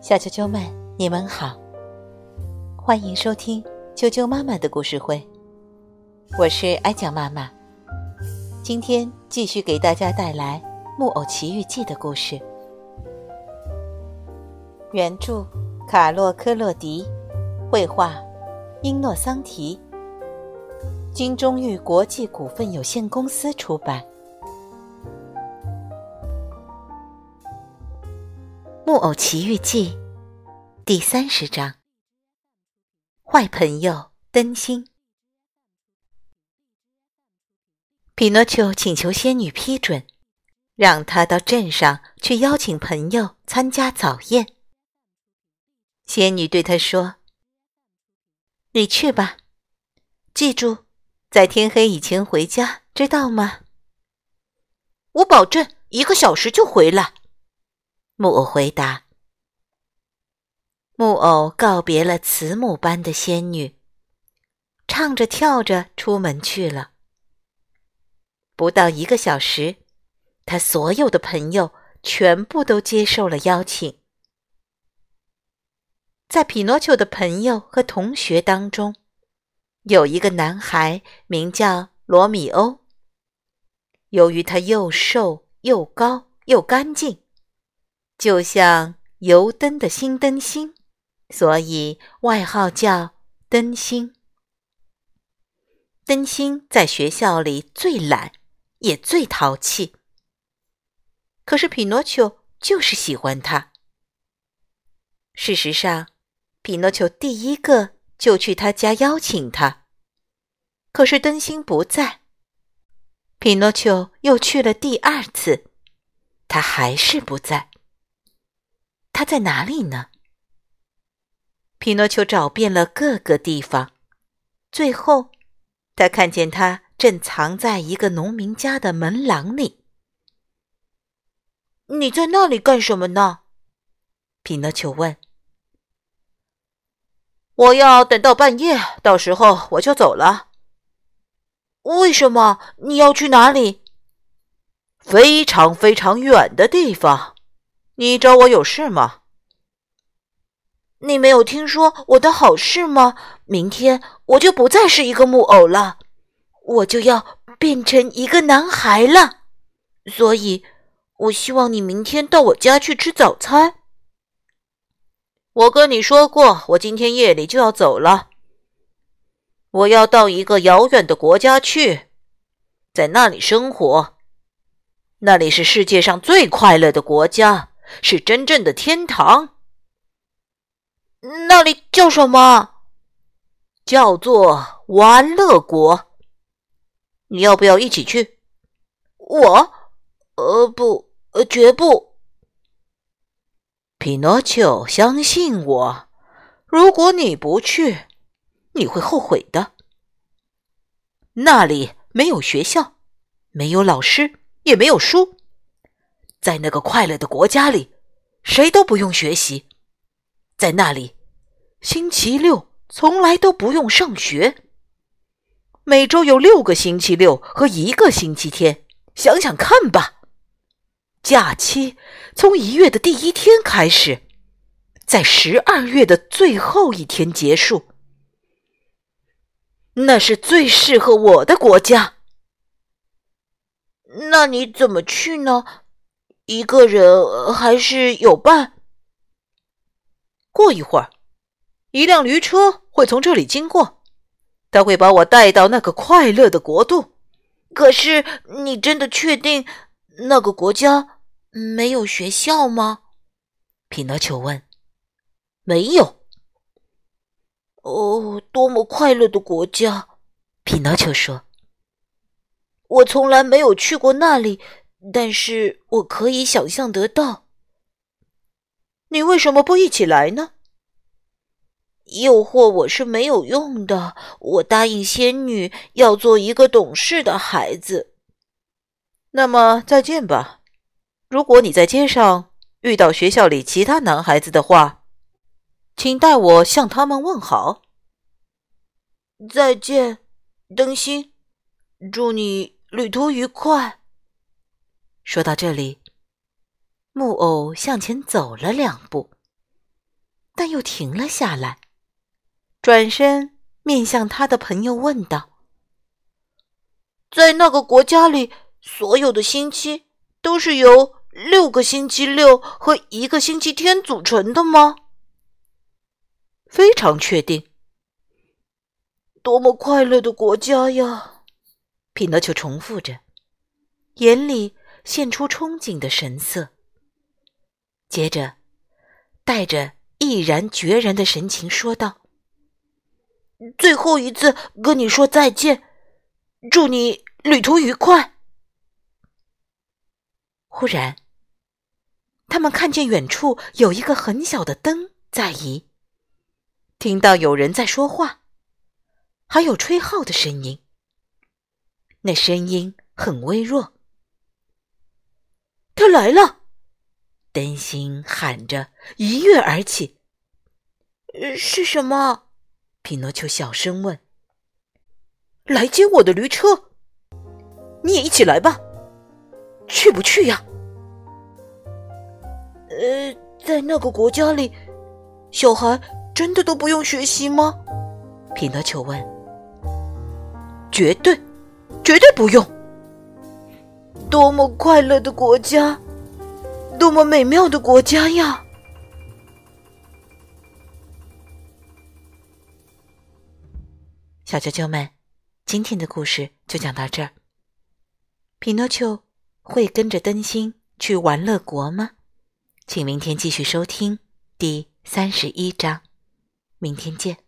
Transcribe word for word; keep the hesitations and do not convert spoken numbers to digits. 小啾啾们，你们好，欢迎收听啾啾妈妈的故事会，我是安讲妈妈。今天继续给大家带来《木偶奇遇记》的故事，原著卡洛科洛迪，绘画英诺桑提，金中玉国际股份有限公司出版。《木偶奇遇记》第三十章，坏朋友灯芯。匹诺丘请求仙女批准，让他到镇上去邀请朋友参加早宴。仙女对他说：“你去吧，记住，在天黑以前回家，知道吗？”“我保证一个小时就回来。”木偶回答。木偶告别了慈母般的仙女，唱着跳着出门去了。不到一个小时，他所有的朋友全部都接受了邀请。在匹诺丘的朋友和同学当中，有一个男孩名叫罗米欧。由于他又瘦又高又干净，就像油灯的新灯芯，所以外号叫灯芯。灯芯在学校里最懒，也最淘气。可是匹诺丘就是喜欢他。事实上，匹诺丘第一个就去他家邀请他。可是灯芯不在，匹诺丘又去了第二次，他还是不在。他在哪里呢？匹诺丘找遍了各个地方，最后他看见他正藏在一个农民家的门廊里。“你在那里干什么呢？”匹诺丘问。“我要等到半夜，到时候我就走了。”“为什么？你要去哪里？”“非常非常远的地方。你找我有事吗？”“你没有听说我的好事吗？明天我就不再是一个木偶了，我就要变成一个男孩了。所以，我希望你明天到我家去吃早餐。”“我跟你说过，我今天夜里就要走了。我要到一个遥远的国家去，在那里生活。那里是世界上最快乐的国家，是真正的天堂。”“那里叫什么？”“叫做玩乐国。你要不要一起去？”“我？呃，不，呃，绝不。”“匹诺丘，相信我，如果你不去，你会后悔的。那里没有学校，没有老师，也没有书。在那个快乐的国家里，谁都不用学习。在那里，星期六从来都不用上学。每周有六个星期六和一个星期天，想想看吧。假期从一月的第一天开始，在十二月的最后一天结束。那是最适合我的国家。”“那你怎么去呢？一个人还是有伴？”“过一会儿，一辆驴车会从这里经过，它会把我带到那个快乐的国度。”“可是你真的确定那个国家没有学校吗？”匹诺丘问。“没有。”“哦，多么快乐的国家！”匹诺丘说。“我从来没有去过那里，但是我可以想象得到。你为什么不一起来呢？”“诱惑我是没有用的，我答应仙女要做一个懂事的孩子。”“那么再见吧。如果你在街上遇到学校里其他男孩子的话，请代我向他们问好。”“再见，灯芯，祝你旅途愉快。”说到这里，木偶向前走了两步，但又停了下来，转身面向他的朋友问道：“在那个国家里，所有的星期都是由六个星期六和一个星期天组成的吗？”非常确定。多么快乐的国家呀！匹诺丘重复着，眼里现出憧憬的神色。接着，带着毅然决然的神情说道：“最后一次跟你说再见，祝你旅途愉快。”忽然，他们看见远处有一个很小的灯在移，听到有人在说话，还有吹号的声音。那声音很微弱。他来了！灯芯喊着，一跃而起。是什么？匹诺丘小声问。来接我的驴车，你也一起来吧。去不去呀？呃，在那个国家里，小孩真的都不用学习吗？匹诺丘问。绝对，绝对不用。多么快乐的国家，多么美妙的国家呀！小啾啾们，今天的故事就讲到这儿。匹诺丘会跟着灯芯去玩乐国吗？请明天继续收听第三十一章，明天见。